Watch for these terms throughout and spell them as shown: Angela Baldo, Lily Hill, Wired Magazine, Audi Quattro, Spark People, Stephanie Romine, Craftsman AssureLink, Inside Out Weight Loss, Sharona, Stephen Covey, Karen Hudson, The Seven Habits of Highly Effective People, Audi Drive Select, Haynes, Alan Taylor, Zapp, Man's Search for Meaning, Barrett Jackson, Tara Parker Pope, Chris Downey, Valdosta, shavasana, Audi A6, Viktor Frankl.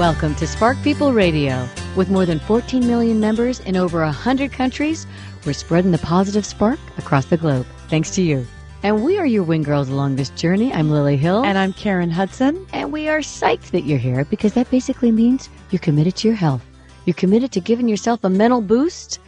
Welcome to Spark People Radio. With more than 14 million members in over 100 countries, we're spreading the positive spark across the globe, thanks to you. And we are your wing girls along this journey. I'm Lily Hill. And I'm Karen Hudson. And we are psyched that you're here, because that basically means you're committed to your health. You're committed to giving yourself a mental boost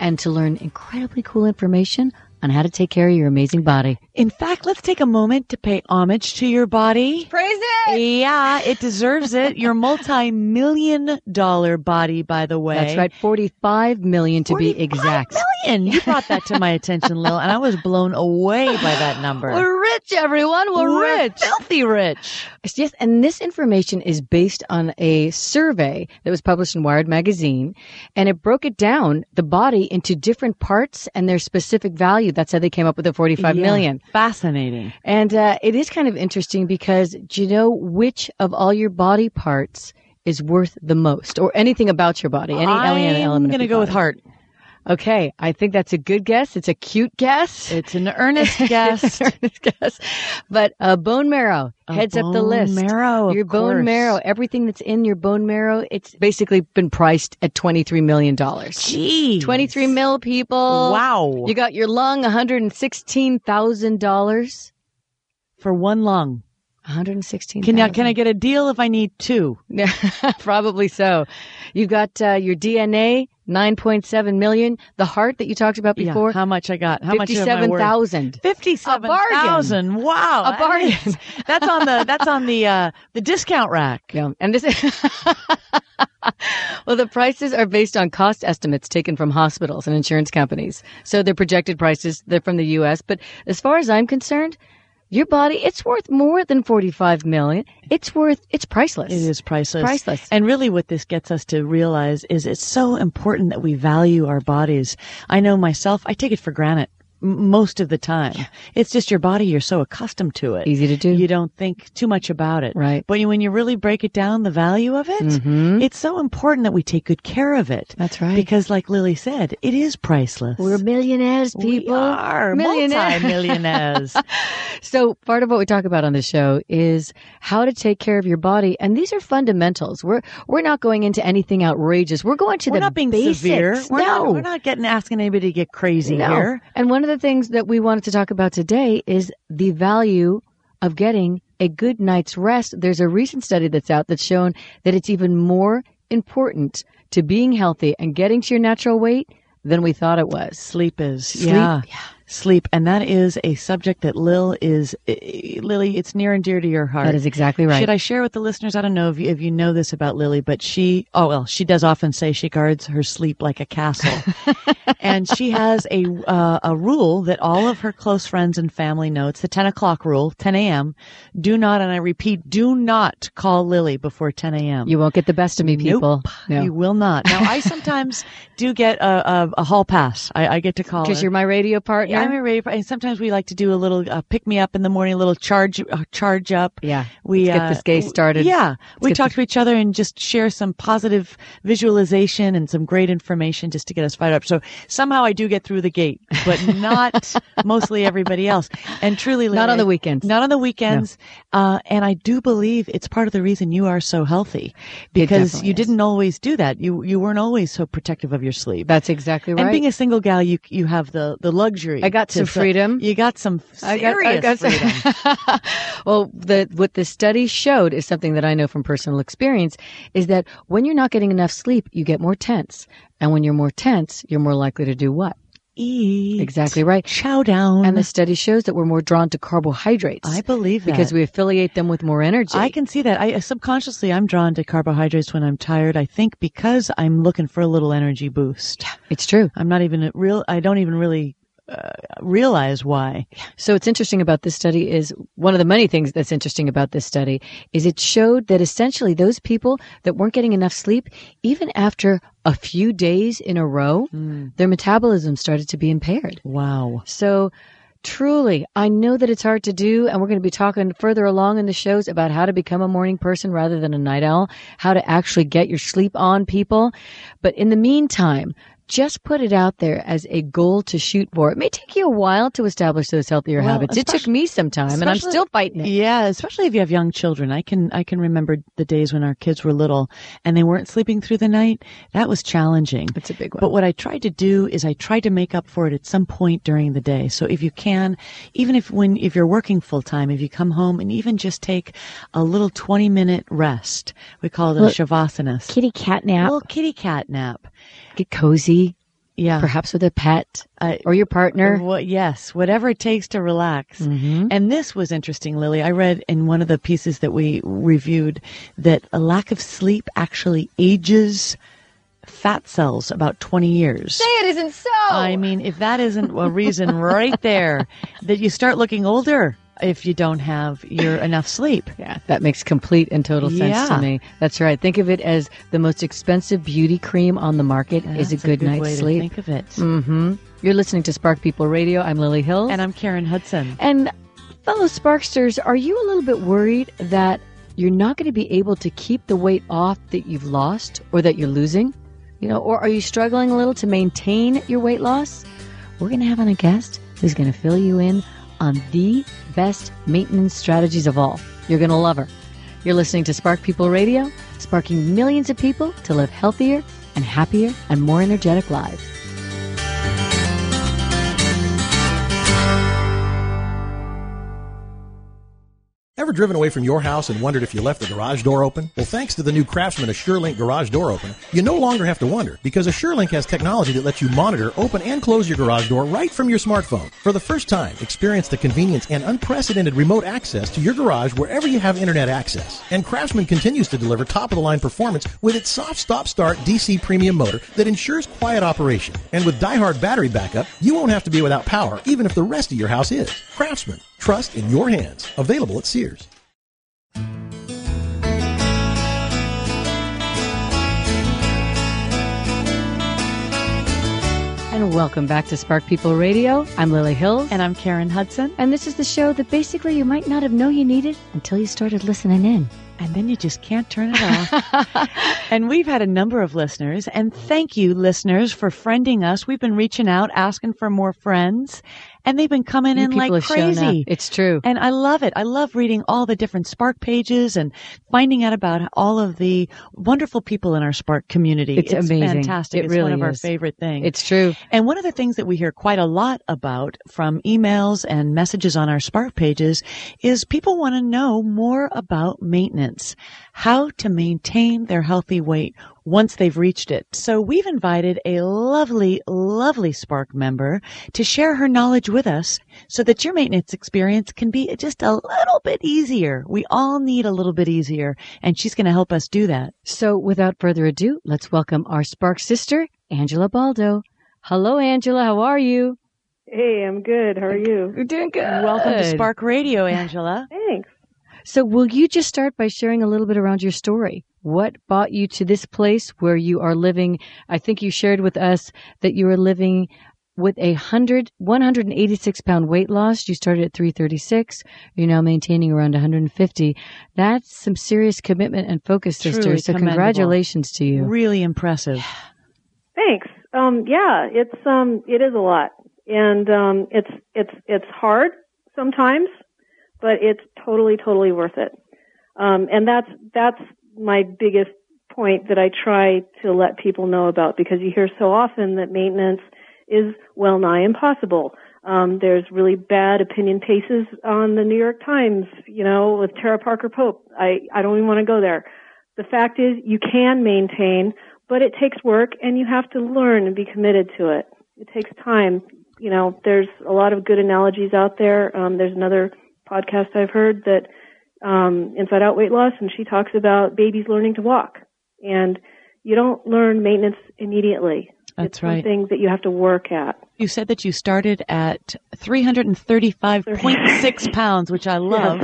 and to learn incredibly cool information on how to take care of your amazing body. In fact, let's take a moment to pay homage to your body. Praise it! Yeah, it deserves it. Your multi-million-dollar body, by the way. That's right, 45 million to be exact. 45 million! You brought that to my attention, Lil, and I was blown away by that number. We're rich, everyone! We're rich! Filthy rich! Yes, and this information is based on a survey that was published in Wired Magazine, and it broke it down, the body, into different parts and their specific value. That's how they came up with the 45 million. Fascinating. And it is kind of interesting, because do you know which of all your body parts is worth the most, or anything about your body? Any alien element. I'm going to go with heart. Okay, I think that's a good guess. It's a cute guess. It's an earnest guess. It's an earnest guess. But bone marrow heads up the list. Your bone marrow, everything that's in your bone marrow, it's basically been priced at $23 million. Jeez. 23 mil, people. Wow. You got your lung, $116,000. For one lung. 116. Can I get a deal if I need two? Probably so. You've got your DNA, 9.7 million. The heart that you talked about before. Yeah, how much I got? How much? 57,000. 57,000. Wow, a bargain. That's on the discount rack. Yeah, and this. Well, the prices are based on cost estimates taken from hospitals and insurance companies. So they're projected prices. They're from the U.S. But as far as I'm concerned, your body, it's worth more than 45 million. It's priceless. It is priceless. It's priceless. And really what this gets us to realize is it's so important that we value our bodies. I know myself, I take it for granted most of the time. Yeah. It's just your body, you're so accustomed to it. Easy to do. You don't think too much about it. Right. But when you really break it down, the value of it, it's so important that we take good care of it. That's right. Because like Lily said, it is priceless. We're millionaires, people. We are. Multi-millionaires. So part of what we talk about on the show is how to take care of your body. And these are fundamentals. We're not going into anything outrageous. We're going to the basics. We're not being severe. We're not asking anybody to get crazy here. And one of the things that we wanted to talk about today is the value of getting a good night's rest. There's a recent study that's out that's shown that it's even more important to being healthy and getting to your natural weight than we thought it was. Sleep, and that is a subject that Lily, it's near and dear to your heart. That is exactly right. Should I share with the listeners? I don't know if you know this about Lily, but she does often say she guards her sleep like a castle. And she has a rule that all of her close friends and family know. It's the 10 o'clock rule, 10 a.m. Do not, and I repeat, do not call Lily before 10 a.m. You won't get the best of me, people. Nope, no. You will not. Now, I sometimes do get a hall pass. I get to call her. Because you're my radio partner. Yeah, I'm a radio, and sometimes we like to do a little pick me up in the morning, a little charge up. Yeah, let's get this day started. Yeah, we talk to each other and just share some positive visualization and some great information just to get us fired up. So somehow I do get through the gate, but not mostly everybody else. And truly, Lily, not on the weekends. No. And I do believe it's part of the reason you are so healthy, because you didn't always do that. You weren't always so protective of your sleep. That's exactly right. And being a single gal, you have the luxury. I got some freedom. You got some serious freedom. Well, what the study showed is something that I know from personal experience, is that when you're not getting enough sleep, you get more tense. And when you're more tense, you're more likely to do what? Eat. Exactly right. Chow down. And the study shows that we're more drawn to carbohydrates. I believe that. Because we affiliate them with more energy. I can see that. Subconsciously, I'm drawn to carbohydrates when I'm tired, I think, because I'm looking for a little energy boost. Yeah, it's true. I don't even really realize why. So it's interesting about this study is one of the many things that's interesting about this study is it showed that essentially those people that weren't getting enough sleep, even after a few days in a row, their metabolism started to be impaired. Wow. So truly, I know that it's hard to do, and we're going to be talking further along in the shows about how to become a morning person rather than a night owl, how to actually get your sleep on, people. But in the meantime, just put it out there as a goal to shoot for. It may take you a while to establish those healthier habits. It took me some time, and I'm still fighting it. Yeah, especially if you have young children. I can remember the days when our kids were little and they weren't sleeping through the night. That was challenging. It's a big one. But what I tried to do is I tried to make up for it at some point during the day. So if you can, even if you're working full time, if you come home and even just take a little 20-minute rest, we call it a shavasana. Kitty cat nap. A little kitty cat nap. Get cozy, perhaps with a pet or your partner. Yes, whatever it takes to relax. Mm-hmm. And this was interesting, Lily. I read in one of the pieces that we reviewed that a lack of sleep actually ages fat cells about 20 years. Say it isn't so. I mean, if that isn't a reason right there that you start looking older. If you don't have your enough sleep. Yeah, that makes complete and total sense to me. That's right. Think of it as the most expensive beauty cream on the market is a good night's sleep. Think of it. Mm-hmm. You're listening to Spark People Radio. I'm Lily Hill. And I'm Karen Hudson. And fellow Sparksters, are you a little bit worried that you're not going to be able to keep the weight off that you've lost or that you're losing? You know, or are you struggling a little to maintain your weight loss? We're going to have on a guest who's going to fill you in on the best maintenance strategies of all. You're going to love her. You're listening to Spark People Radio, sparking millions of people to live healthier and happier and more energetic lives. Ever driven away from your house and wondered if you left the garage door open? Well, thanks to the new Craftsman AssureLink garage door opener, you no longer have to wonder, because AssureLink has technology that lets you monitor, open, and close your garage door right from your smartphone. For the first time, experience the convenience and unprecedented remote access to your garage wherever you have internet access. And Craftsman continues to deliver top-of-the-line performance with its soft stop-start DC premium motor that ensures quiet operation. And with diehard battery backup, you won't have to be without power, even if the rest of your house is. Craftsman. Trust in your hands. Available at Sears. And welcome back to Spark People Radio. I'm Lily Hill. And I'm Karen Hudson. And this is the show that basically you might not have known you needed until you started listening in. And then you just can't turn it off. And we've had a number of listeners. And thank you, listeners, for friending us. We've been reaching out, asking for more friends. And they've been coming in like crazy. It's true. And I love it. I love reading all the different Spark pages and finding out about all of the wonderful people in our Spark community. It's amazing. Fantastic. It's really one of our favorite things. It's true. And one of the things that we hear quite a lot about from emails and messages on our Spark pages is people want to know more about maintenance, how to maintain their healthy weight once they've reached it. So we've invited a lovely, lovely Spark member to share her knowledge with us so that your maintenance experience can be just a little bit easier. We all need a little bit easier, and she's going to help us do that. So without further ado, let's welcome our Spark sister, Angela Baldo. Hello, Angela. How are you? Hey, I'm good. How are you? You're doing good. Welcome to Spark Radio, Angela. Thanks. So will you just start by sharing a little bit around your story? What brought you to this place where you are living? I think you shared with us that you were living with a 186-pound weight loss. You started at 336. You're now maintaining around 150. That's some serious commitment and focus, sister. Truly so congratulations to you. Really impressive. Thanks. It is a lot. And it's hard sometimes, but it's totally, totally worth it. And that's my biggest point that I try to let people know about, because you hear so often that maintenance is well nigh impossible. There's really bad opinion pieces on the New York Times, you know, with Tara Parker Pope. I don't even want to go there. The fact is you can maintain, but it takes work and you have to learn and be committed to it. It takes time. You know, there's a lot of good analogies out there. There's another podcast I've heard that Inside Out Weight Loss, and she talks about babies learning to walk. And you don't learn maintenance immediately. That's right. It's something that you have to work at. You said that you started at 335.6 pounds, which I love.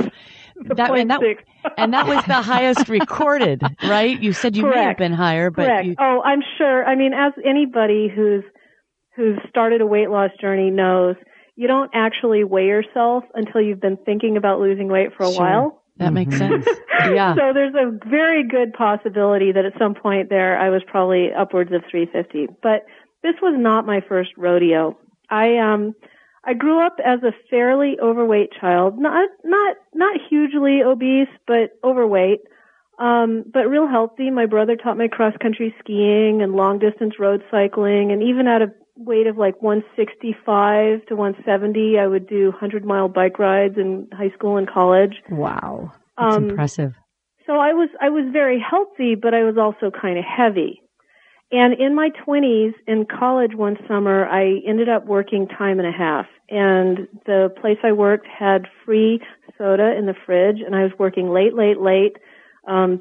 Yes. That was the highest recorded, right? You said you may have been higher, but oh, I'm sure. I mean, as anybody who's started a weight loss journey knows, you don't actually weigh yourself until you've been thinking about losing weight for a while. That makes sense. Yeah. So there's a very good possibility that at some point there I was probably upwards of 350. But This was not my first rodeo. I grew up as a fairly overweight child, not hugely obese, but overweight, but real healthy. My brother taught me cross-country skiing and long-distance road cycling, and even at a weight of like 165 to 170, I would do 100-mile bike rides in high school and college. Wow, that's impressive. So I was very healthy, but I was also kind of heavy. And in my 20s, in college one summer, I ended up working time and a half. And the place I worked had free soda in the fridge, and I was working late,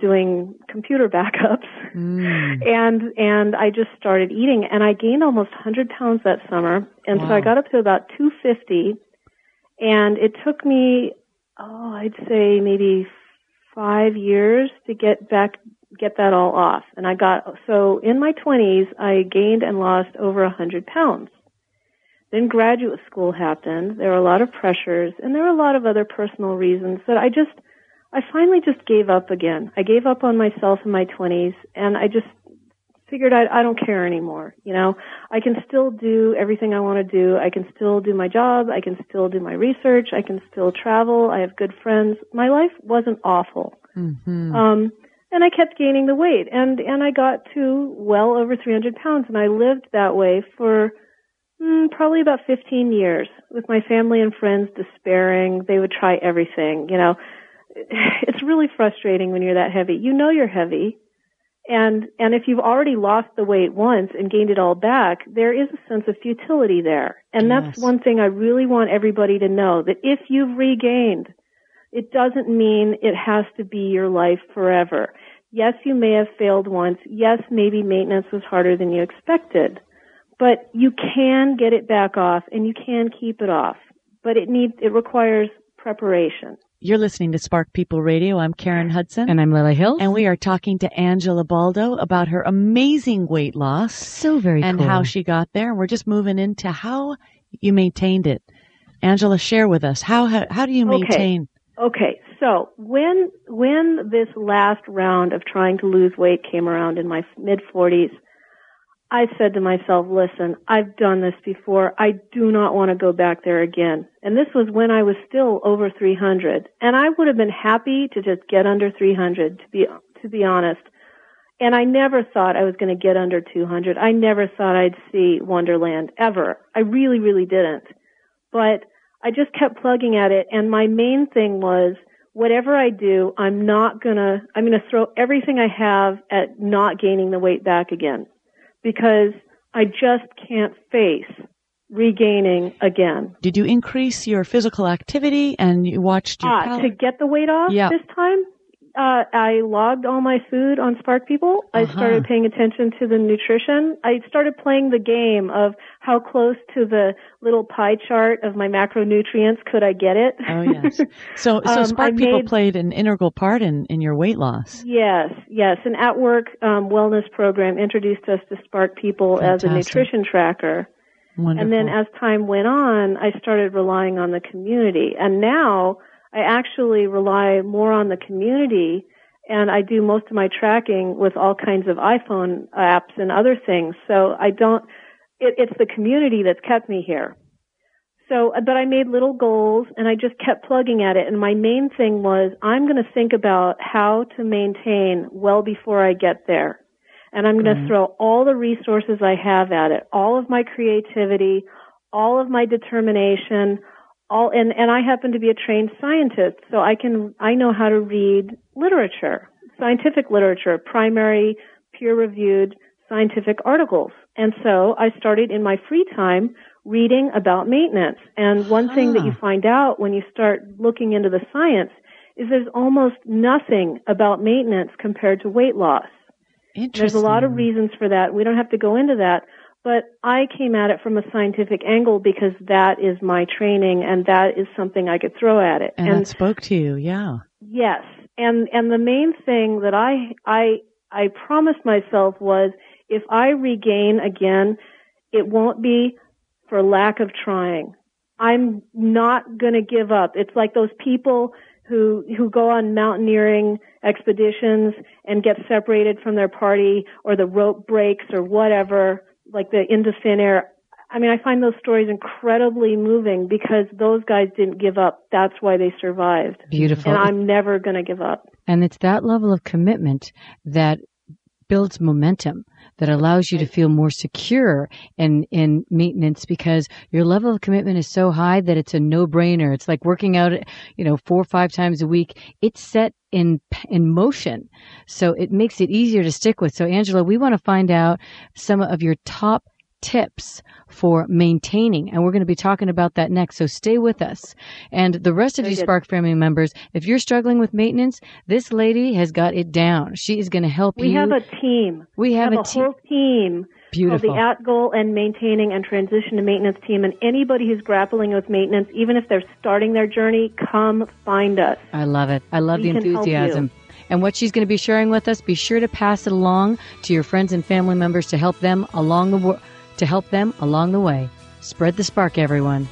doing computer backups. Mm. And I just started eating, and I gained almost 100 pounds that summer. And wow. So I got up to about 250, and it took me, I'd say maybe 5 years to get that all off. And so in my 20s, I gained and lost over 100 pounds. Then graduate school happened. There were a lot of pressures, and there were a lot of other personal reasons that I finally just gave up again. I gave up on myself in my 20s, and I just figured I don't care anymore. You know, I can still do everything I want to do. I can still do my job. I can still do my research. I can still travel. I have good friends. My life wasn't awful. Mm-hmm. And I kept gaining the weight, and I got to well over 300 pounds, and I lived that way for probably about 15 years with my family and friends despairing. They would try everything, you know. It's really frustrating when you're that heavy. You know you're heavy, and if you've already lost the weight once and gained it all back, there is a sense of futility there. And that's one thing I really want everybody to know, that if you've regained, it doesn't mean it has to be your life forever. Yes, you may have failed once. Yes, maybe maintenance was harder than you expected. But you can get it back off, and you can keep it off. But it requires preparation. You're listening to Spark People Radio. I'm Karen Hudson. And I'm Lily Hill. And we are talking to Angela Baldo about her amazing weight loss. So very cool. And how she got there. We're just moving into how you maintained it. Angela, share with us. How do you maintain... Okay, so when this last round of trying to lose weight came around in my mid-40s, I said to myself, listen, I've done this before. I do not want to go back there again. And this was when I was still over 300. And I would have been happy to just get under 300, to be honest. And I never thought I was going to get under 200. I never thought I'd see Wonderland ever. I really, really didn't. But I just kept plugging at it, and my main thing was, whatever I do, I'm going to throw everything I have at not gaining the weight back again, because I just can't face regaining again. Did you increase your physical activity, and you watched your to get the weight off this time? I logged all my food on Spark People. I started paying attention to the nutrition. I started playing the game of how close to the little pie chart of my macronutrients could I get it. Oh, yes. So Spark People played an integral part in your weight loss. Yes. An at-work wellness program introduced us to Spark People as a nutrition tracker. Wonderful. And then as time went on, I started relying on the community. And now... I actually rely more on the community, and I do most of my tracking with all kinds of iPhone apps and other things. So it's the community that's kept me here. So, but I made little goals, and I just kept plugging at it. And my main thing was, I'm going to think about how to maintain well before I get there. And I'm going to throw all the resources I have at it, all of my creativity, all of my determination, and I happen to be a trained scientist, so I know how to read literature, scientific literature, primary, peer-reviewed scientific articles. And so I started in my free time reading about maintenance. And one thing that you find out when you start looking into the science is there's almost nothing about maintenance compared to weight loss. Interesting. There's a lot of reasons for that. We don't have to go into that. But I came at it from a scientific angle because that is my training, and that is something I could throw at it. And that spoke to you, yeah. Yes. And the main thing that I promised myself was, if I regain again, it won't be for lack of trying. I'm not going to give up. It's like those people who go on mountaineering expeditions and get separated from their party, or the rope breaks or whatever. like the In the Thin Air, I mean, I find those stories incredibly moving because those guys didn't give up. That's why they survived. Beautiful. And I'm never going to give up. And it's that level of commitment that builds momentum, that allows you to feel more secure in maintenance, because your level of commitment is so high that it's a no-brainer. It's like working out, 4 or 5 times a week. It's set in motion. So it makes it easier to stick with. So Angela, we want to find out some of your top tips for maintaining, and we're going to be talking about that next. So stay with us. And the rest of you Spark family members, if you're struggling with maintenance, this lady has got it down. She is going to help you. We have a team. We have a whole team. Beautiful. Called the At Goal and Maintaining and Transition to Maintenance team. And anybody who's grappling with maintenance, even if they're starting their journey, come find us. I love it. I love the enthusiasm. And what she's going to be sharing with us, be sure to pass it along to your friends and family members to help them along the way. Spread the spark, everyone.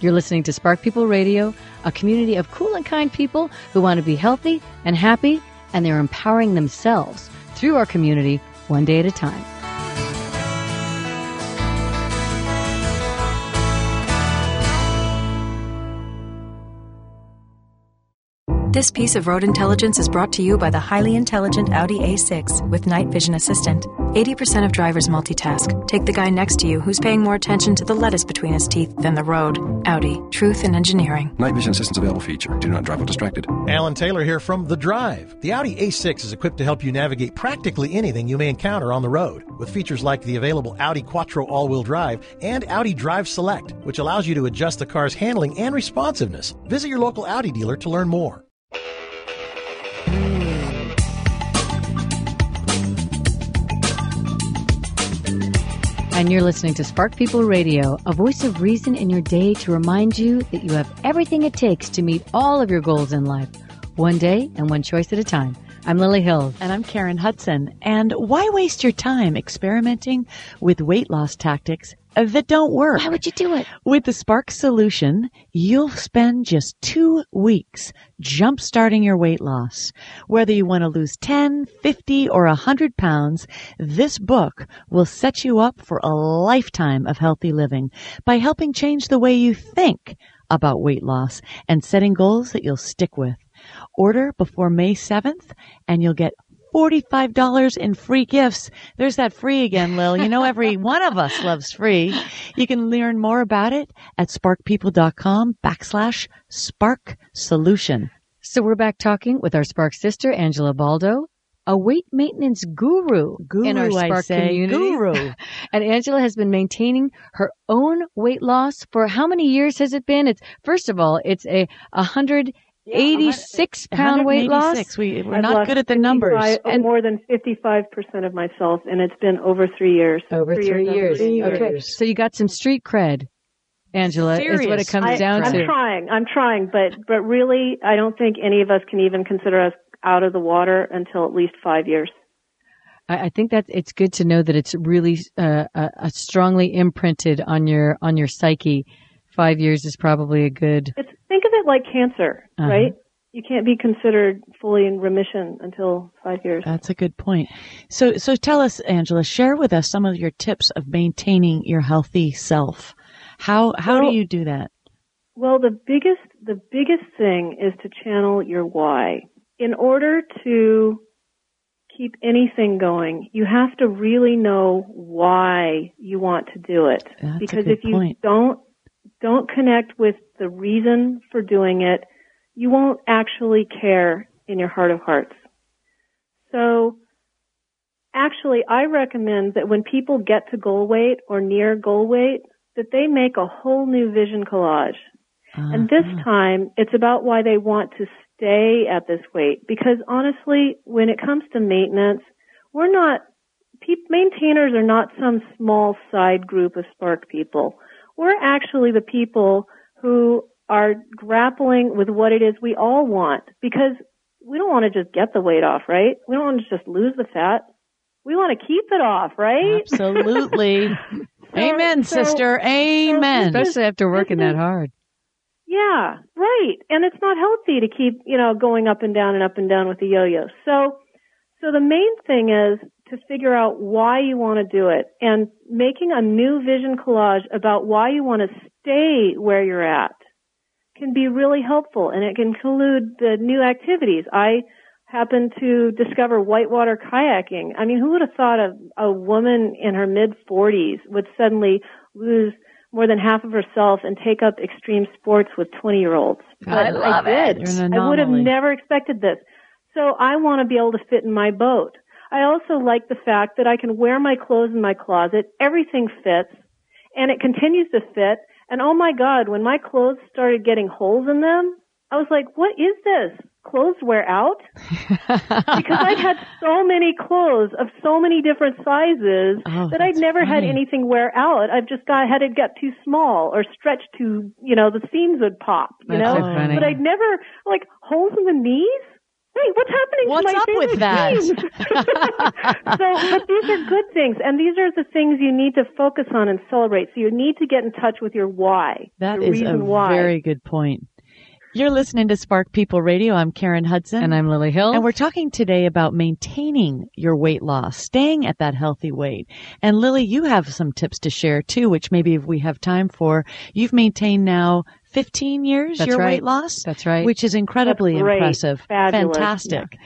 You're listening to Spark People Radio, a community of cool and kind people who want to be healthy and happy, and they're empowering themselves through our community one day at a time. This piece of road intelligence is brought to you by the highly intelligent Audi A6 with night vision assistant. 80% of drivers multitask. Take the guy next to you who's paying more attention to the lettuce between his teeth than the road. Audi. Truth in engineering. Night vision assistant's available feature. Do not drive while distracted. Alan Taylor here from The Drive. The Audi A6 is equipped to help you navigate practically anything you may encounter on the road, with features like the available Audi Quattro all-wheel drive and Audi Drive Select, which allows you to adjust the car's handling and responsiveness. Visit your local Audi dealer to learn more. And you're listening to Spark People Radio, a voice of reason in your day to remind you that you have everything it takes to meet all of your goals in life, one day and one choice at a time. I'm Lily Hill. And I'm Karen Hudson. And why waste your time experimenting with weight loss tactics that don't work? Why would you do it? With the Spark Solution, you'll spend just 2 weeks jump-starting your weight loss. Whether you want to lose 10, 50, or 100 pounds, this book will set you up for a lifetime of healthy living by helping change the way you think about weight loss and setting goals that you'll stick with. Order before May 7th, and you'll get $45 in free gifts. There's that free again, Lil. Every one of us loves free. You can learn more about it at sparkpeople.com/Spark Solution. So we're back talking with our Spark sister, Angela Baldo, a weight maintenance guru in our Spark community. Guru. And Angela has been maintaining her own weight loss for how many years has it been? It's, first of all, it's a 86-pound weight loss. We're not good at the numbers. And more than 55% of myself, and it's been over 3 years. Over three years. Okay. So you got some street cred, Angela. Serious. Is what it comes down to. I'm trying, but really, I don't think any of us can even consider us out of the water until at least 5 years. I think that it's good to know that it's really strongly imprinted on your psyche. 5 years is probably a good. Think of it like cancer, right? You can't be considered fully in remission until 5 years. That's a good point. So tell us, Angela, share with us some of your tips of maintaining your healthy self. How do you do that? Well, the biggest thing is to channel your why. In order to keep anything going, you have to really know why you want to do it. That's because a good if you point. Don't connect with the reason for doing it, you won't actually care in your heart of hearts. So actually, I recommend that when people get to goal weight or near goal weight, that they make a whole new vision collage. Uh-huh. And this time, it's about why they want to stay at this weight. Because honestly, when it comes to maintenance, maintainers are not some small side group of Spark people. We're actually the people who are grappling with what it is we all want, because we don't want to just get the weight off, right? We don't want to just lose the fat. We want to keep it off, right? Absolutely. Amen, sister. Amen. Especially after working that hard. Yeah, right. And it's not healthy to keep, going up and down with the yo-yo. So the main thing is to figure out why you want to do it and making a new vision collage about why you want to stay where you're at can be really helpful, and it can include the new activities. I happened to discover whitewater kayaking. I mean, who would have thought a woman in her mid-40s would suddenly lose more than half of herself and take up extreme sports with 20-year-olds? I love it. I would have never expected this. So I want to be able to fit in my boat. I also like the fact that I can wear my clothes in my closet. Everything fits, and it continues to fit. And, oh, my God, when my clothes started getting holes in them, I was like, what is this? Clothes wear out? Because I'd had so many clothes of so many different sizes that I'd never had anything wear out. I've just had it get too small or stretched too, you know, the seams would pop, you know. So funny. But I'd never, like, holes in the knees? Hey, what's happening to my favorite teams? What's up with that? So, but these are good things, and these are the things you need to focus on and celebrate. So you need to get in touch with your why. That is a very good point. You're listening to Spark People Radio. I'm Karen Hudson. And I'm Lily Hill. And we're talking today about maintaining your weight loss, staying at that healthy weight. And Lily, you have some tips to share too, which maybe if we have time for. You've maintained now 15 years weight loss. That's right. Which is incredibly impressive. Fabulous. Fantastic. Yeah.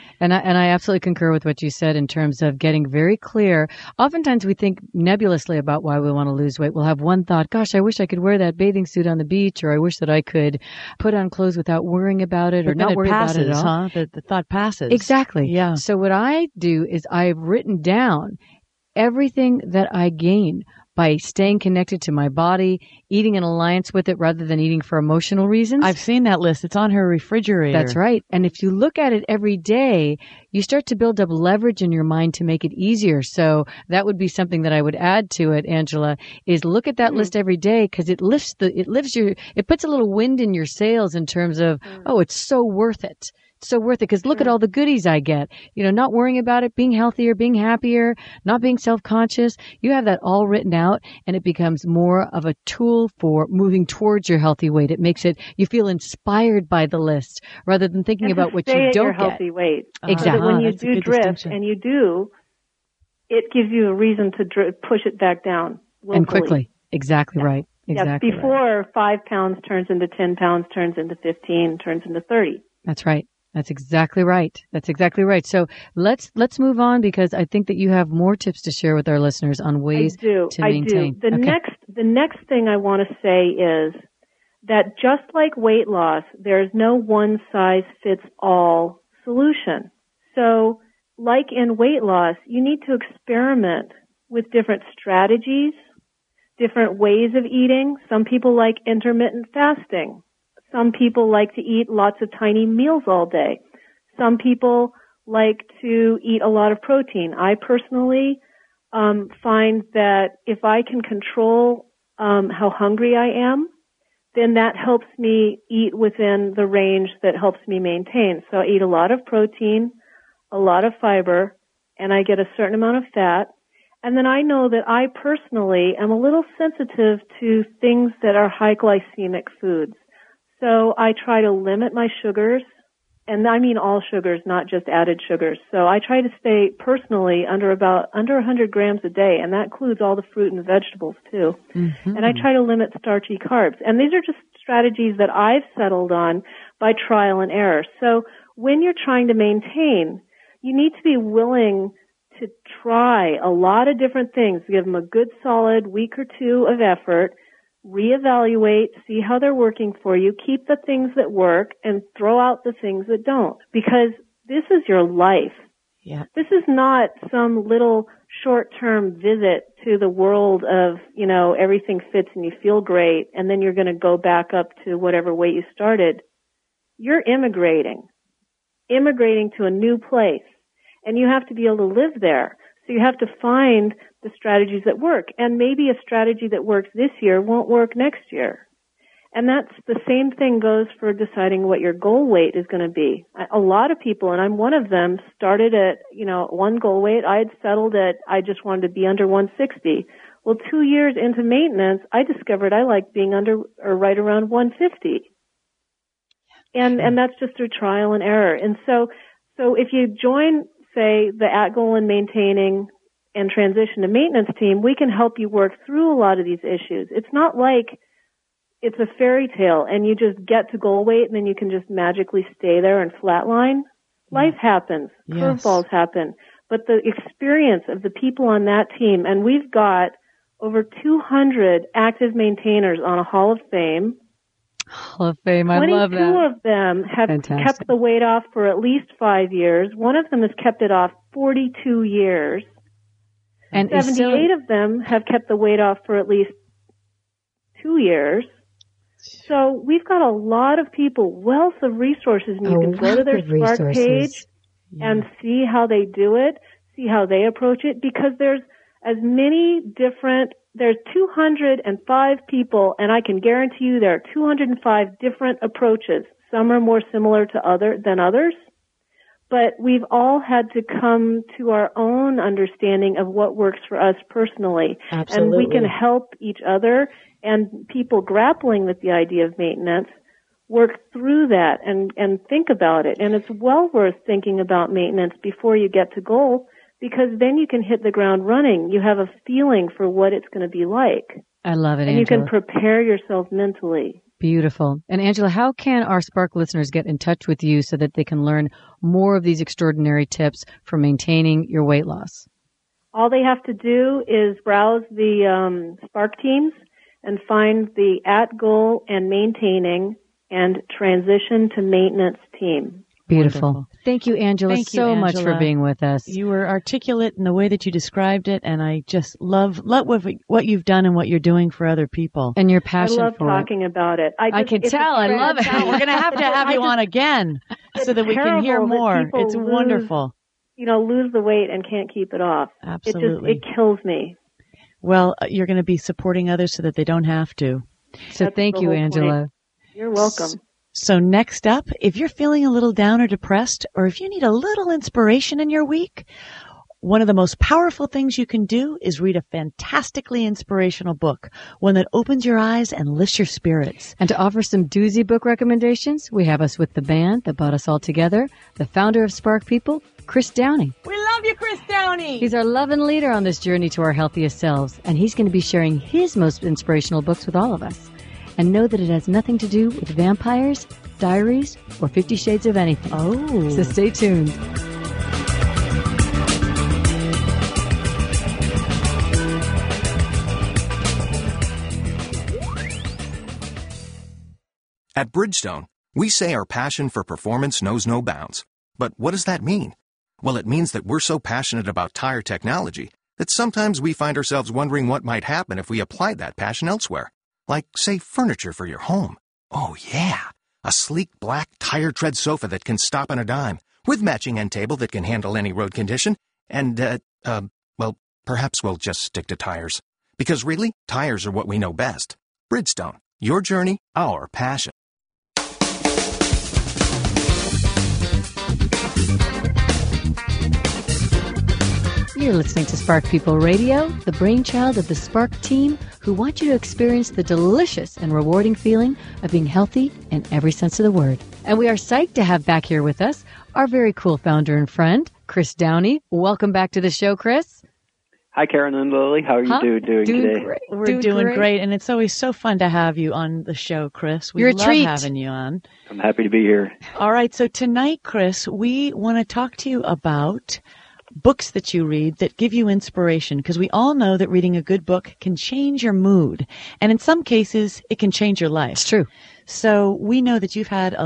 And I absolutely concur with what you said in terms of getting very clear. Oftentimes we think nebulously about why we want to lose weight. We'll have one thought, gosh, I wish I could wear that bathing suit on the beach, or I wish that I could put on clothes without worrying about it, or not worry about it at all. The thought passes. Exactly. Yeah. So what I do is I've written down everything that I gain by staying connected to my body, eating in alliance with it rather than eating for emotional reasons. I've seen that list. It's on her refrigerator. That's right. And if you look at it every day, you start to build up leverage in your mind to make it easier. So that would be something that I would add to it, Angela, is look at that list every day, because it puts a little wind in your sails in terms of, it's so worth it. So worth it, because look at all the goodies I get, you know, not worrying about it, being healthier, being happier, not being self-conscious. You have that all written out, and it becomes more of a tool for moving towards your healthy weight. It makes it, you feel inspired by the list rather than thinking about what you don't get. Healthy weight. Exactly. So when you do drift, and you do, it gives you a reason to push it back down willfully. And quickly. Exactly. Yeah. Right. Exactly. Yeah, before 5 pounds turns into 10 pounds, turns into 15, turns into 30. That's right. That's exactly right. That's exactly right. So let's move on, because I think that you have more tips to share with our listeners on ways to maintain. I do. The next thing I want to say is that just like weight loss, there's no one size fits all solution. So like in weight loss, you need to experiment with different strategies, different ways of eating. Some people like intermittent fasting. Some people like to eat lots of tiny meals all day. Some people like to eat a lot of protein. I personally find that if I can control how hungry I am, then that helps me eat within the range that helps me maintain. So I eat a lot of protein, a lot of fiber, and I get a certain amount of fat. And then I know that I personally am a little sensitive to things that are high glycemic foods. So I try to limit my sugars, and I mean all sugars, not just added sugars. So I try to stay personally under 100 grams a day, and that includes all the fruit and vegetables too. Mm-hmm. And I try to limit starchy carbs. And these are just strategies that I've settled on by trial and error. So when you're trying to maintain, you need to be willing to try a lot of different things. Give them a good solid week or two of effort. Reevaluate, see how they're working for you, keep the things that work, and throw out the things that don't, because this is your life. Yeah. This is not some little short-term visit to the world of, you know, everything fits and you feel great, and then you're going to go back up to whatever weight you started. You're immigrating to a new place, and you have to be able to live there. So you have to find the strategies that work. And maybe a strategy that works this year won't work next year. And that's the same thing goes for deciding what your goal weight is going to be. A lot of people, and I'm one of them, started at, you know, one goal weight. I had settled at, I just wanted to be under 160. Well, 2 years into maintenance, I discovered I liked being under or right around 150. And that's just through trial and error. And so if you join say, the At Goal and Maintaining and Transition to Maintenance team, we can help you work through a lot of these issues. It's not like it's a fairy tale and you just get to goal weight and then you can just magically stay there and flatline. Life happens. Yes. Curveballs happen. But the experience of the people on that team, and we've got over 200 active maintainers on a Hall of Fame. Hall of Fame, I love that. 22 of them have kept the weight off for at least 5 years. One of them has kept it off 42 years. And 78 of them have kept the weight off for at least 2 years. So we've got a lot of people, wealth of resources, and you can go to their Spark page and see how they do it, see how they approach it, because there's as many different, there's 205 people, and I can guarantee you there are 205 different approaches. Some are more similar to than others, but we've all had to come to our own understanding of what works for us personally. Absolutely. And we can help each other and people grappling with the idea of maintenance work through that and think about it. And it's well worth thinking about maintenance before you get to goal, because then you can hit the ground running. You have a feeling for what it's going to be like. I love it, and Angela, you can prepare yourself mentally. Beautiful. And Angela, how can our Spark listeners get in touch with you so that they can learn more of these extraordinary tips for maintaining your weight loss? All they have to do is browse the Spark teams and find the At Goal and Maintaining and Transition to Maintenance team. Beautiful. Wonderful. Thank you, Angela, much for being with us. You were articulate in the way that you described it, and I just love what you've done and what you're doing for other people. And your passion for it. I love talking about it. I can tell. I love it. We're going to have you on again so that we can hear more. It's wonderful. You know, lose the weight and can't keep it off. Absolutely. It kills me. Well, you're going to be supporting others so that they don't have to. So thank you, Angela. You're welcome. So next up, if you're feeling a little down or depressed, or if you need a little inspiration in your week, one of the most powerful things you can do is read a fantastically inspirational book, one that opens your eyes and lifts your spirits. And to offer some doozy book recommendations, we have us with the band that brought us all together, the founder of Spark People, Chris Downey. We love you, Chris Downey. He's our love and leader on this journey to our healthiest selves, and he's going to be sharing his most inspirational books with all of us. And know that it has nothing to do with vampires, diaries, or 50 Shades of anything. Oh. So stay tuned. At Bridgestone, we say our passion for performance knows no bounds. But what does that mean? Well, it means that we're so passionate about tire technology that sometimes we find ourselves wondering what might happen if we applied that passion elsewhere. Like, say, furniture for your home. Oh, yeah. A sleek black tire tread sofa that can stop on a dime, with matching end table that can handle any road condition. And, well, perhaps we'll just stick to tires. Because really, tires are what we know best. Bridgestone, your journey, our passion. You're listening to Spark People Radio, the brainchild of the Spark team, who want you to experience the delicious and rewarding feeling of being healthy in every sense of the word. And we are psyched to have back here with us our very cool founder and friend, Chris Downey. Welcome back to the show, Chris. Hi, Karen and Lily. How are you doing today? Great. We're doing great, and it's always so fun to have you on the show, Chris. We love having you on. I'm happy to be here. All right, so tonight, Chris, we want to talk to you about books that you read that give you inspiration, because we all know that reading a good book can change your mood. And in some cases, it can change your life. It's true. So we know that you've had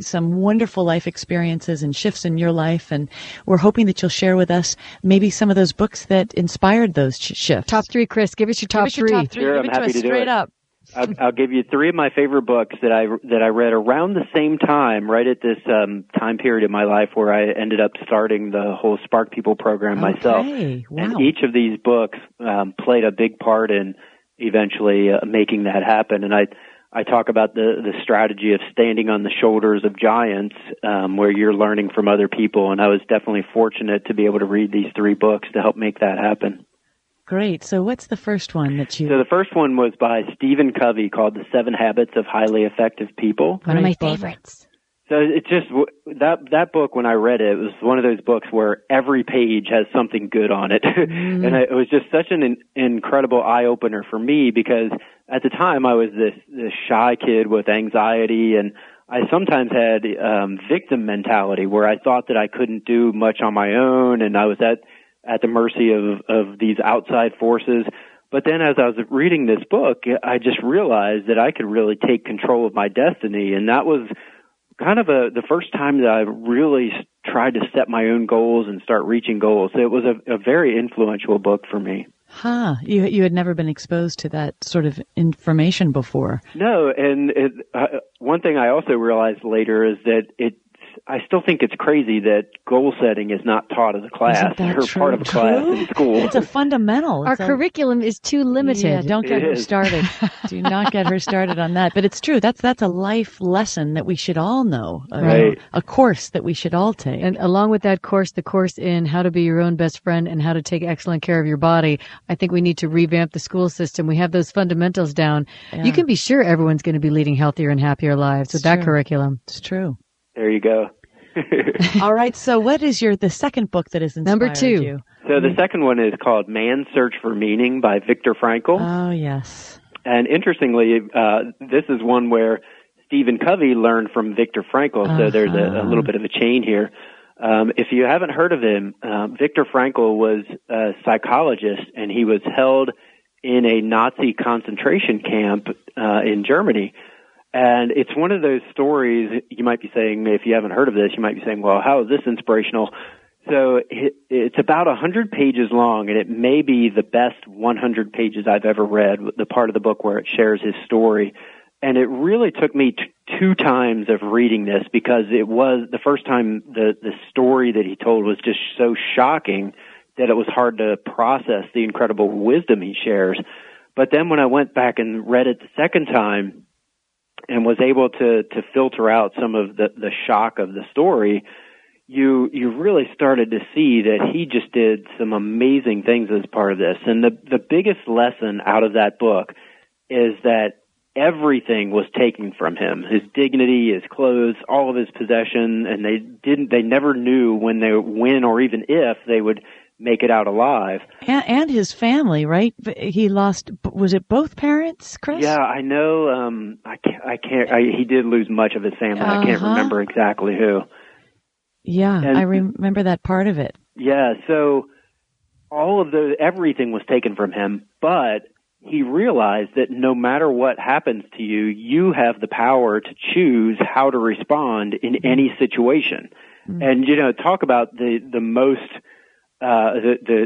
some wonderful life experiences and shifts in your life, and we're hoping that you'll share with us maybe some of those books that inspired those shifts. Top three, Chris. Give us your top three. Sure, I'm happy to do it. Straight up. I'll give you three of my favorite books that I read around the same time, right at this time period in my life where I ended up starting the whole Spark People program myself. Wow. And each of these books played a big part in eventually making that happen. And I talk about the strategy of standing on the shoulders of giants, where you're learning from other people. And I was definitely fortunate to be able to read these three books to help make that happen. Great. So what's the first one that you... So the first one was by Stephen Covey, called The Seven Habits of Highly Effective People. One of my favorites. So it's just that book, when I read it, it was one of those books where every page has something good on it. Mm-hmm. And it was just such an incredible eye-opener for me, because at the time I was this shy kid with anxiety, and I sometimes had victim mentality where I thought that I couldn't do much on my own, and I was at the mercy of these outside forces. But then as I was reading this book, I just realized that I could really take control of my destiny, and that was kind of the first time that I really tried to set my own goals and start reaching goals. It was a very influential book for me. Huh. You had never been exposed to that sort of information before. No. And one thing I also realized later is that I still think it's crazy that goal setting is not taught as a class or part of a class in school. It's a fundamental. Our curriculum is too limited. Yeah, don't get her started. Do not get her started on that. But it's true. That's a life lesson that we should all know. Right. A course that we should all take. And along with that course, the course in how to be your own best friend and how to take excellent care of your body, I think we need to revamp the school system. We have those fundamentals down. Yeah. You can be sure everyone's going to be leading healthier and happier lives with that curriculum. It's true. There you go. All right. So what is the second book that is inspired you? Number two. So the second one is called Man's Search for Meaning by Viktor Frankl. Oh, yes. And interestingly, this is one where Stephen Covey learned from Viktor Frankl. Uh-huh. So there's a little bit of a chain here. If you haven't heard of him, Viktor Frankl was a psychologist, and he was held in a Nazi concentration camp in Germany. And it's one of those stories, you might be saying, if you haven't heard of this, you might be saying, well, how is this inspirational? So it's about 100 pages long, and it may be the best 100 pages I've ever read, the part of the book where it shares his story. And it really took me two times of reading this, because it was the first time the story that he told was just so shocking that it was hard to process the incredible wisdom he shares. But then when I went back and read it the second time, and was able to filter out some of the shock of the story, you really started to see that he just did some amazing things as part of this. And the biggest lesson out of that book is that everything was taken from him. His dignity, his clothes, all of his possession, and they never knew when or even if they would make it out alive. And his family, right? He lost, was it both parents, Chris? Yeah, I know. He did lose much of his family. Uh-huh. I can't remember exactly who. Yeah, I remember that part of it. Yeah, so everything was taken from him, but he realized that no matter what happens to you, you have the power to choose how to respond in any situation. Mm-hmm. And, talk about the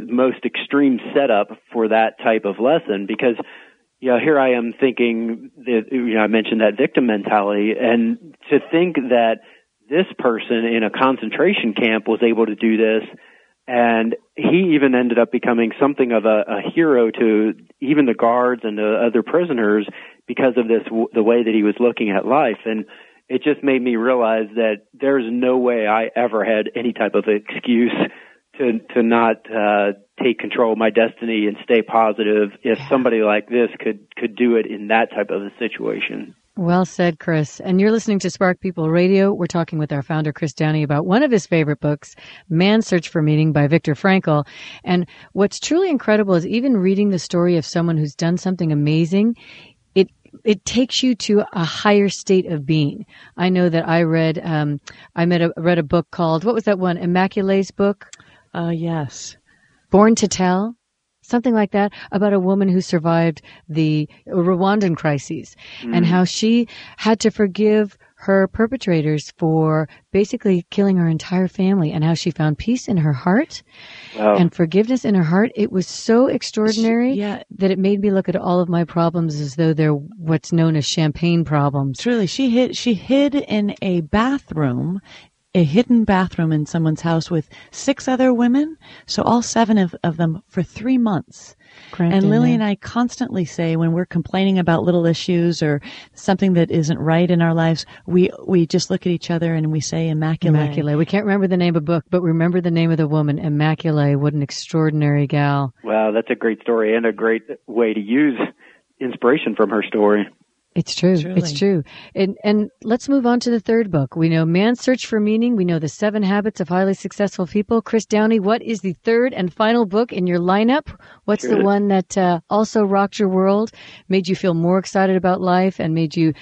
most extreme setup for that type of lesson, because, here I am thinking that, I mentioned that victim mentality, and to think that this person in a concentration camp was able to do this, and he even ended up becoming something of a hero to even the guards and the other prisoners because of this, the way that he was looking at life. And it just made me realize that there's no way I ever had any type of excuse to not take control of my destiny and stay positive if somebody like this could do it in that type of a situation. Well said, Chris. And you're listening to Spark People Radio. We're talking with our founder, Chris Downey, about one of his favorite books, Man's Search for Meaning by Viktor Frankl. And what's truly incredible is even reading the story of someone who's done something amazing, it takes you to a higher state of being. I know that I read a book called, what was that one, Immaculate's book? Yes. Born to Tell, something like that, about a woman who survived the Rwandan crises, and how she had to forgive her perpetrators for basically killing her entire family, and how she found peace in her heart and forgiveness in her heart. It was so extraordinary that it made me look at all of my problems as though they're what's known as champagne problems. Truly, she hid in a bathroom, a hidden bathroom in someone's house with 6 other women, so all 7 of them for 3 months. Correct, and Lily and I constantly say, when we're complaining about little issues or something that isn't right in our lives, we just look at each other and we say Immaculate. We can't remember the name of the book, but remember the name of the woman, Immaculate. What an extraordinary gal. Wow, that's a great story and a great way to use inspiration from her story. It's true. Truly. It's true. And let's move on to the third book. We know Man's Search for Meaning. We know The Seven Habits of Highly Successful People. Chris Downey, what is the third and final book in your lineup? What's the one that also rocked your world, made you feel more excited about life, and made you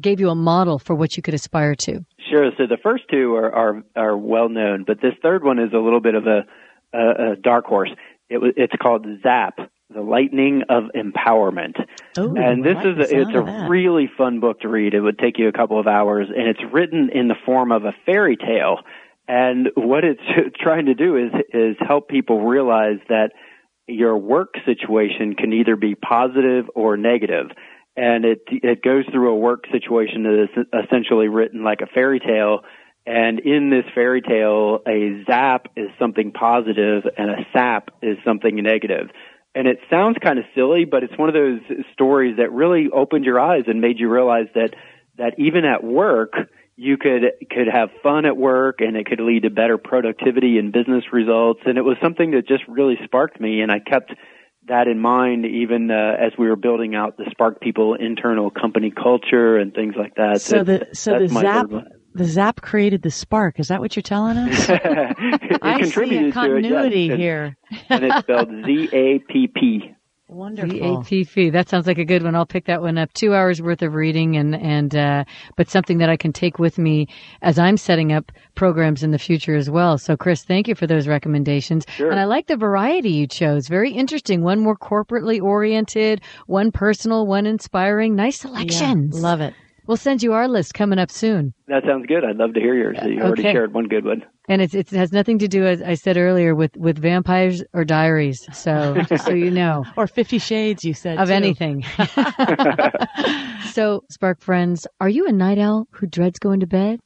gave you a model for what you could aspire to? Sure. So the first two are well known, but this third one is a little bit of a dark horse. It's called Zapp, The Lightning of Empowerment. Ooh, and this is a really fun book to read. It would take you a couple of hours, and it's written in the form of a fairy tale. And what it's trying to do is help people realize that your work situation can either be positive or negative. And it goes through a work situation that is essentially written like a fairy tale. And in this fairy tale, a zap is something positive and a sap is something negative. And it sounds kind of silly, but it's one of those stories that really opened your eyes and made you realize that even at work, you could have fun at work, and it could lead to better productivity and business results. And it was something that just really sparked me, and I kept that in mind even as we were building out the Spark People internal company culture and things like that. The Zapp created the spark. Is that what you're telling us? I see a continuity here. And it's spelled ZAPP. Wonderful. ZAPP. That sounds like a good one. I'll pick that one up. 2 hours worth of reading but something that I can take with me as I'm setting up programs in the future as well. So Chris, thank you for those recommendations. Sure. And I like the variety you chose. Very interesting. One more corporately oriented, one personal, one inspiring. Nice selections. Yeah, love it. We'll send you our list coming up soon. That sounds good. I'd love to hear yours. You already shared one good one. And it has nothing to do, as I said earlier, with vampires or diaries. So just so you know. Or 50 Shades, you said, anything. So, Spark friends, are you a night owl who dreads going to bed?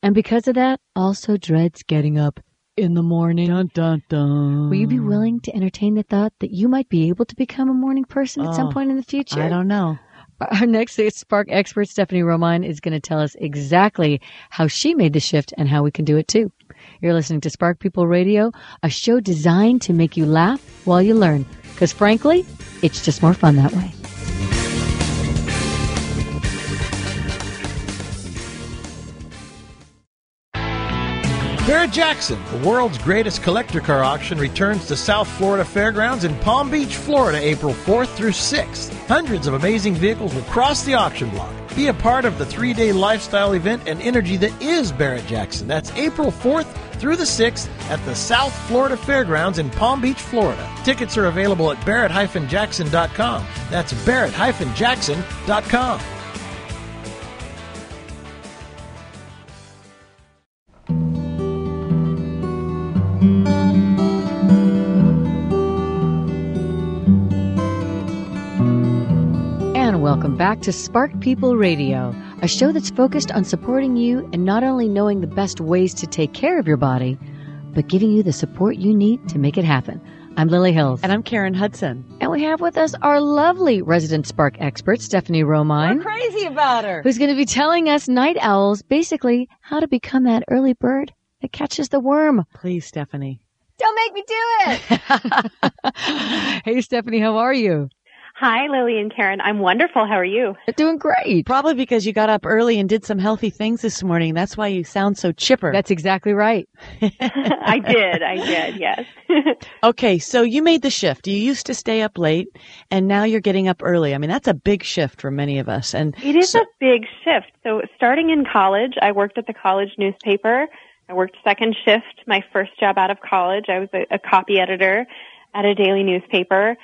And because of that, also dreads getting up in the morning? Dun, dun, dun. Will you be willing to entertain the thought that you might be able to become a morning person at some point in the future? I don't know. Our next Spark expert, Stephanie Romine, is going to tell us exactly how she made the shift and how we can do it too. You're listening to Spark People Radio, a show designed to make you laugh while you learn. Because frankly, it's just more fun that way. Barrett Jackson, the world's greatest collector car auction, returns to South Florida Fairgrounds in Palm Beach, Florida, April 4th through 6th. Hundreds of amazing vehicles will cross the auction block. Be a part of the three-day lifestyle event and energy that is Barrett Jackson. That's April 4th through the 6th at the South Florida Fairgrounds in Palm Beach, Florida. Tickets are available at barrett-jackson.com. That's barrett-jackson.com. Welcome back to Spark People Radio, a show that's focused on supporting you and not only knowing the best ways to take care of your body, but giving you the support you need to make it happen. I'm Lily Hill. And I'm Karen Hudson. And we have with us our lovely resident Spark expert, Stephanie Romine. We're crazy about her. Who's going to be telling us night owls, basically, how to become that early bird that catches the worm. Please, Stephanie. Don't make me do it! Hey, Stephanie, how are you? Hi, Lily and Karen. I'm wonderful. How are you? Doing great. Probably because you got up early and did some healthy things this morning. That's why you sound so chipper. That's exactly right. I did. Yes. Okay. So you made the shift. You used to stay up late and now you're getting up early. I mean, that's a big shift for many of us. And it is a big shift. So starting in college, I worked at the college newspaper. I worked second shift. My first job out of college, I was a copy editor at a daily newspaper,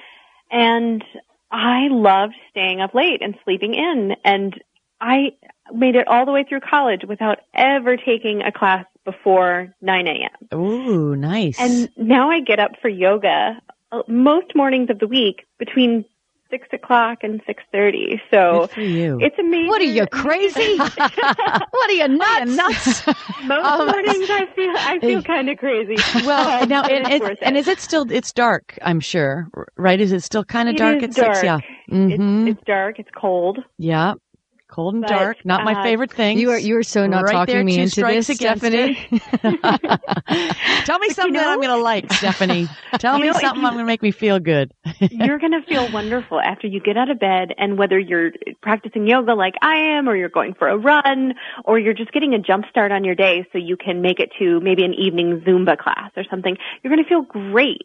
and I loved staying up late and sleeping in, and I made it all the way through college without ever taking a class before 9 a.m. Ooh, nice. And now I get up for yoga most mornings of the week between 6 o'clock and 6:30. So it's amazing. What are you, crazy? What are you, nuts? Most mornings I feel kind of crazy. Well, now, and is it still, it's dark, I'm sure, right? Is it still kind of dark at 6? Yeah. Mm-hmm. It's dark. It's cold. Yeah. Cold and dark, not my favorite thing. You are so not right talking there, me into this, Stephanie. Tell me something that I'm going to like, Stephanie. Tell me something that's going to make me feel good. You're going to feel wonderful after you get out of bed, and whether you're practicing yoga like I am, or you're going for a run, or you're just getting a jump start on your day so you can make it to maybe an evening Zumba class or something, you're going to feel great.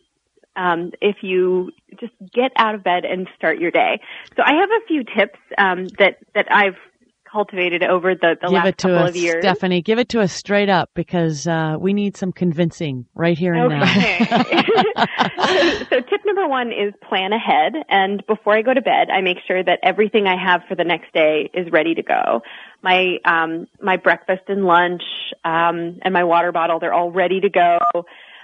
If you just get out of bed and start your day. So I have a few tips that I've cultivated over the last couple of years. Stephanie, give it to us straight up, because we need some convincing right here and now. So tip number one is plan ahead. And before I go to bed, I make sure that everything I have for the next day is ready to go. My breakfast and lunch and my water bottle, they're all ready to go.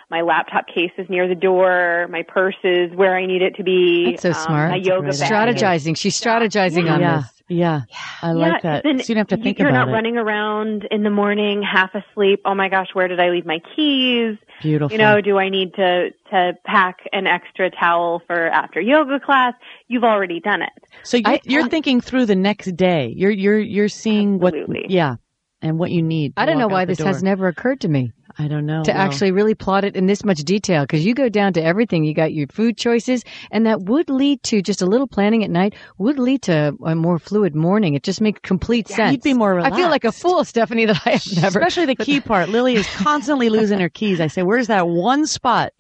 My laptop case is near the door. My purse is where I need it to be. That's so smart. My yoga bag. Strategizing. She's strategizing on this. Yeah. I like that. So you don't have to think about it. You're not running around in the morning, half asleep. Oh my gosh, where did I leave my keys? Beautiful. You know, do I need to pack an extra towel for after yoga class? You've already done it. So you're thinking through the next day. You're seeing what. Yeah. And what you need. I don't know why this has never occurred to me. I don't know. Actually really plot it in this much detail, because you go down to everything. You got your food choices, and that would lead to just a little planning at night, would lead to a more fluid morning. It just makes complete sense. You'd be more relaxed. I feel like a fool, Stephanie, that I have never. Especially the key part. Lily is constantly losing her keys. I say, where's that one spot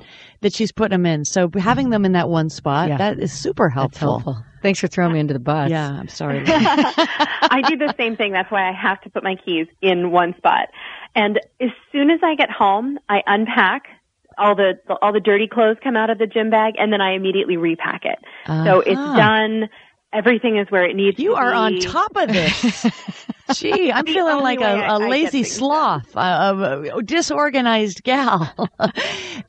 that she's putting them in? So having them in that one spot, that is super helpful. Thanks for throwing me into the bus. Yeah, I'm sorry. I do the same thing. That's why I have to put my keys in one spot. And as soon as I get home, I unpack. All the dirty clothes come out of the gym bag, and then I immediately repack it. So it's done. Everything is where it needs to be. You are on top of this. Gee, I'm feeling like a lazy sloth, a disorganized gal.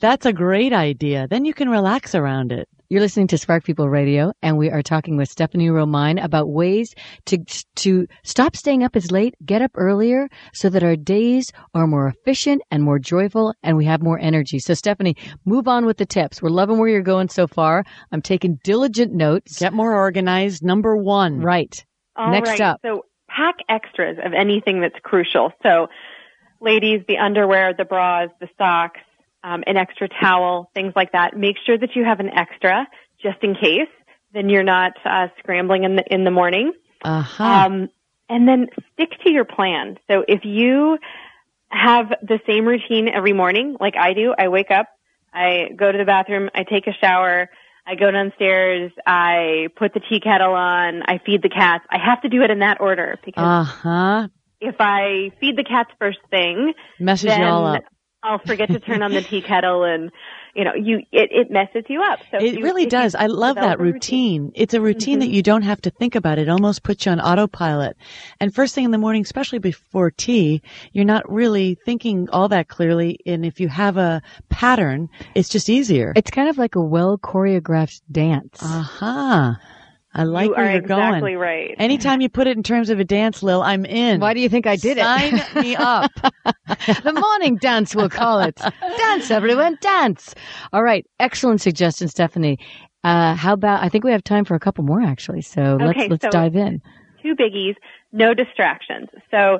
That's a great idea. Then you can relax around it. You're listening to Spark People Radio, and we are talking with Stephanie Romine about ways to stop staying up as late, get up earlier, so that our days are more efficient and more joyful, and we have more energy. So, Stephanie, move on with the tips. We're loving where you're going so far. I'm taking diligent notes. Get more organized. Number one. Right. Next up. So, pack extras of anything that's crucial. So, ladies, the underwear, the bras, the socks. An extra towel, things like that. Make sure that you have an extra just in case. Then you're not scrambling in the morning. Uh-huh. And then stick to your plan. So if you have the same routine every morning, like I do, I wake up, I go to the bathroom, I take a shower, I go downstairs, I put the tea kettle on, I feed the cats. I have to do it in that order, because if I feed the cats first thing, then y'all up. I'll forget to turn on the tea kettle, and it messes you up. So it really does. I love that routine. It's a routine that you don't have to think about. It almost puts you on autopilot. And first thing in the morning, especially before tea, you're not really thinking all that clearly. And if you have a pattern, it's just easier. It's kind of like a well choreographed dance. I like where you're going. You are exactly right. Anytime you put it in terms of a dance, Lil, I'm in. Why do you think I did it? Sign me up. The morning dance, we'll call it. Dance, everyone, dance. All right. Excellent suggestion, Stephanie. How about, I think we have time for a couple more, actually. So let's dive in. Two biggies, no distractions. So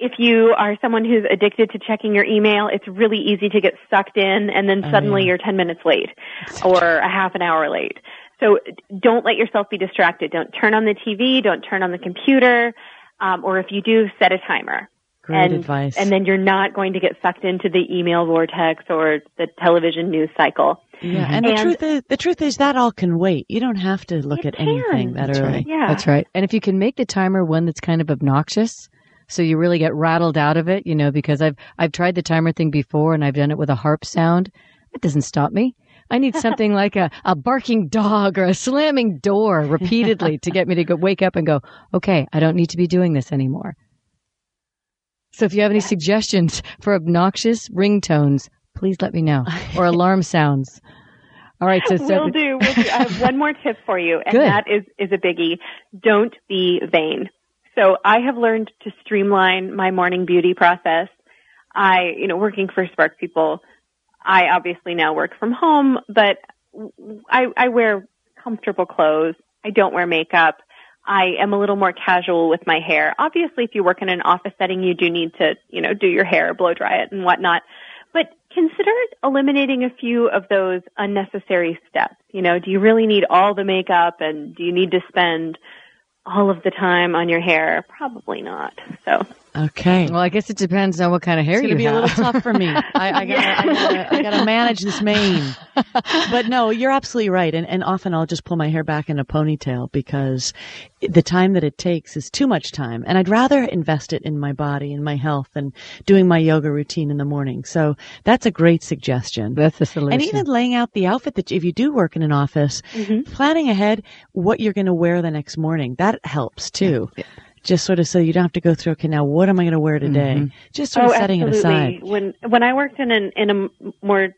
if you are someone who's addicted to checking your email, it's really easy to get sucked in, and then suddenly you're 10 minutes late or a half an hour late. So don't let yourself be distracted. Don't turn on the TV. Don't turn on the computer. Or if you do, set a timer. Great advice. And then you're not going to get sucked into the email vortex or the television news cycle. Yeah, and the truth is that all can wait. You don't have to look at anything that early. Right. Yeah. That's right. And if you can make the timer one that's kind of obnoxious, so you really get rattled out of it, because I've tried the timer thing before, and I've done it with a harp sound. It doesn't stop me. I need something like a barking dog or a slamming door repeatedly to get me to wake up and go, okay, I don't need to be doing this anymore. So if you have any suggestions for obnoxious ringtones, please let me know. Or alarm sounds. All right. We'll do. I have one more tip for you, and that is a biggie. Don't be vain. So I have learned to streamline my morning beauty process. I working for Spark People, I obviously now work from home, but I wear comfortable clothes. I don't wear makeup. I am a little more casual with my hair. Obviously, if you work in an office setting, you do need to, do your hair, blow dry it and whatnot. But consider eliminating a few of those unnecessary steps. Do you really need all the makeup, and do you need to spend all of the time on your hair? Probably not. So. Okay. Well, I guess it depends on what kind of hair you have. It's going to be a little tough for me. I gotta manage this mane. But no, you're absolutely right. And often I'll just pull my hair back in a ponytail because the time that it takes is too much time. And I'd rather invest it in my body and my health and doing my yoga routine in the morning. So that's a great suggestion. That's the solution. And even laying out the outfit that if you do work in an office, planning ahead what you're going to wear the next morning. That helps too. Yeah. Just sort of so you don't have to go through, okay, now what am I going to wear today? Just sort of setting it aside. When I worked in a more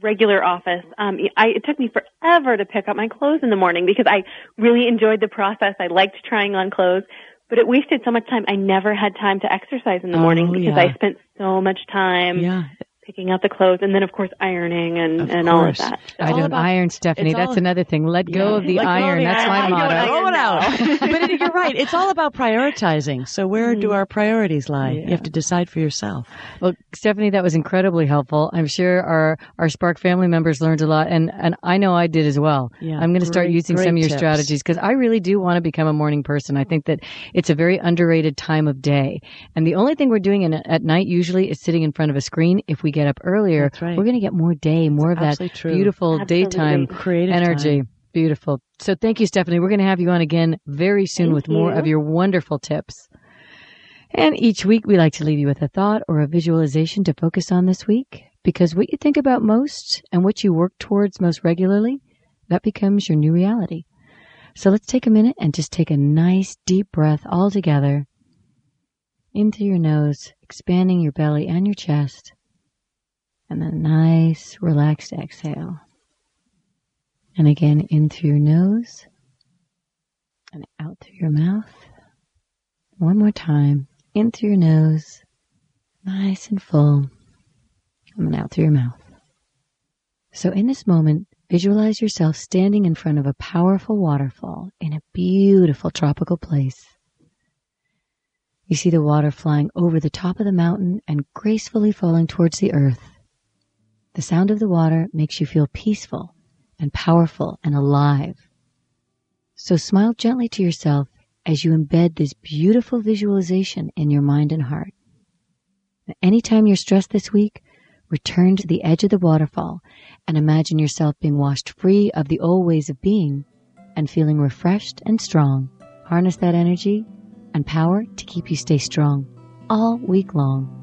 regular office, it took me forever to pick up my clothes in the morning because I really enjoyed the process. I liked trying on clothes, but it wasted so much time. I never had time to exercise in the morning because I spent so much time picking out the clothes and then, of course, ironing and all of that. It's iron, Stephanie. That's another thing. Let go of the iron. That's my motto. Roll it out. But you're right. It's all about prioritizing. So where do our priorities lie? Yeah. You have to decide for yourself. Well, Stephanie, that was incredibly helpful. I'm sure our Spark family members learned a lot, and I know I did as well. Yeah, I'm going to start using some of your strategies because I really do want to become a morning person. I think that it's a very underrated time of day. And the only thing we're doing at night usually is sitting in front of a screen. If we get up earlier, we're going to get more of that beautiful daytime creative energy. Time. Beautiful. So thank you, Stephanie. We're going to have you on again very soon with more of your wonderful tips. And each week we like to leave you with a thought or a visualization to focus on this week, because what you think about most and what you work towards most regularly, that becomes your new reality. So let's take a minute and just take a nice deep breath all together in through your nose, expanding your belly and your chest. And then nice, relaxed exhale. And again, in through your nose and out through your mouth. One more time. In through your nose, nice and full. And then out through your mouth. So in this moment, visualize yourself standing in front of a powerful waterfall in a beautiful tropical place. You see the water flying over the top of the mountain and gracefully falling towards the earth. The sound of the water makes you feel peaceful and powerful and alive. So smile gently to yourself as you embed this beautiful visualization in your mind and heart. Anytime you're stressed this week, return to the edge of the waterfall and imagine yourself being washed free of the old ways of being and feeling refreshed and strong. Harness that energy and power to keep you stay strong all week long.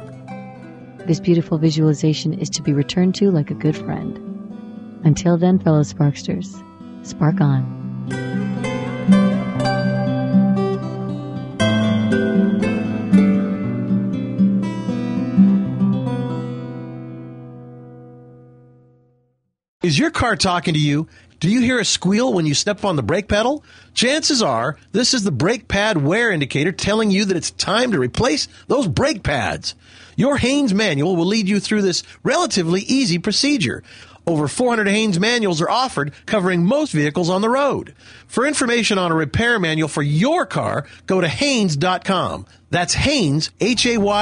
This beautiful visualization is to be returned to like a good friend. Until then, fellow Sparksters, spark on. Is your car talking to you? Do you hear a squeal when you step on the brake pedal? Chances are this is the brake pad wear indicator telling you that it's time to replace those brake pads. Your Haynes manual will lead you through this relatively easy procedure. Over 400 Haynes manuals are offered covering most vehicles on the road. For information on a repair manual for your car, go to Haynes.com. That's Haynes, Haynes.com.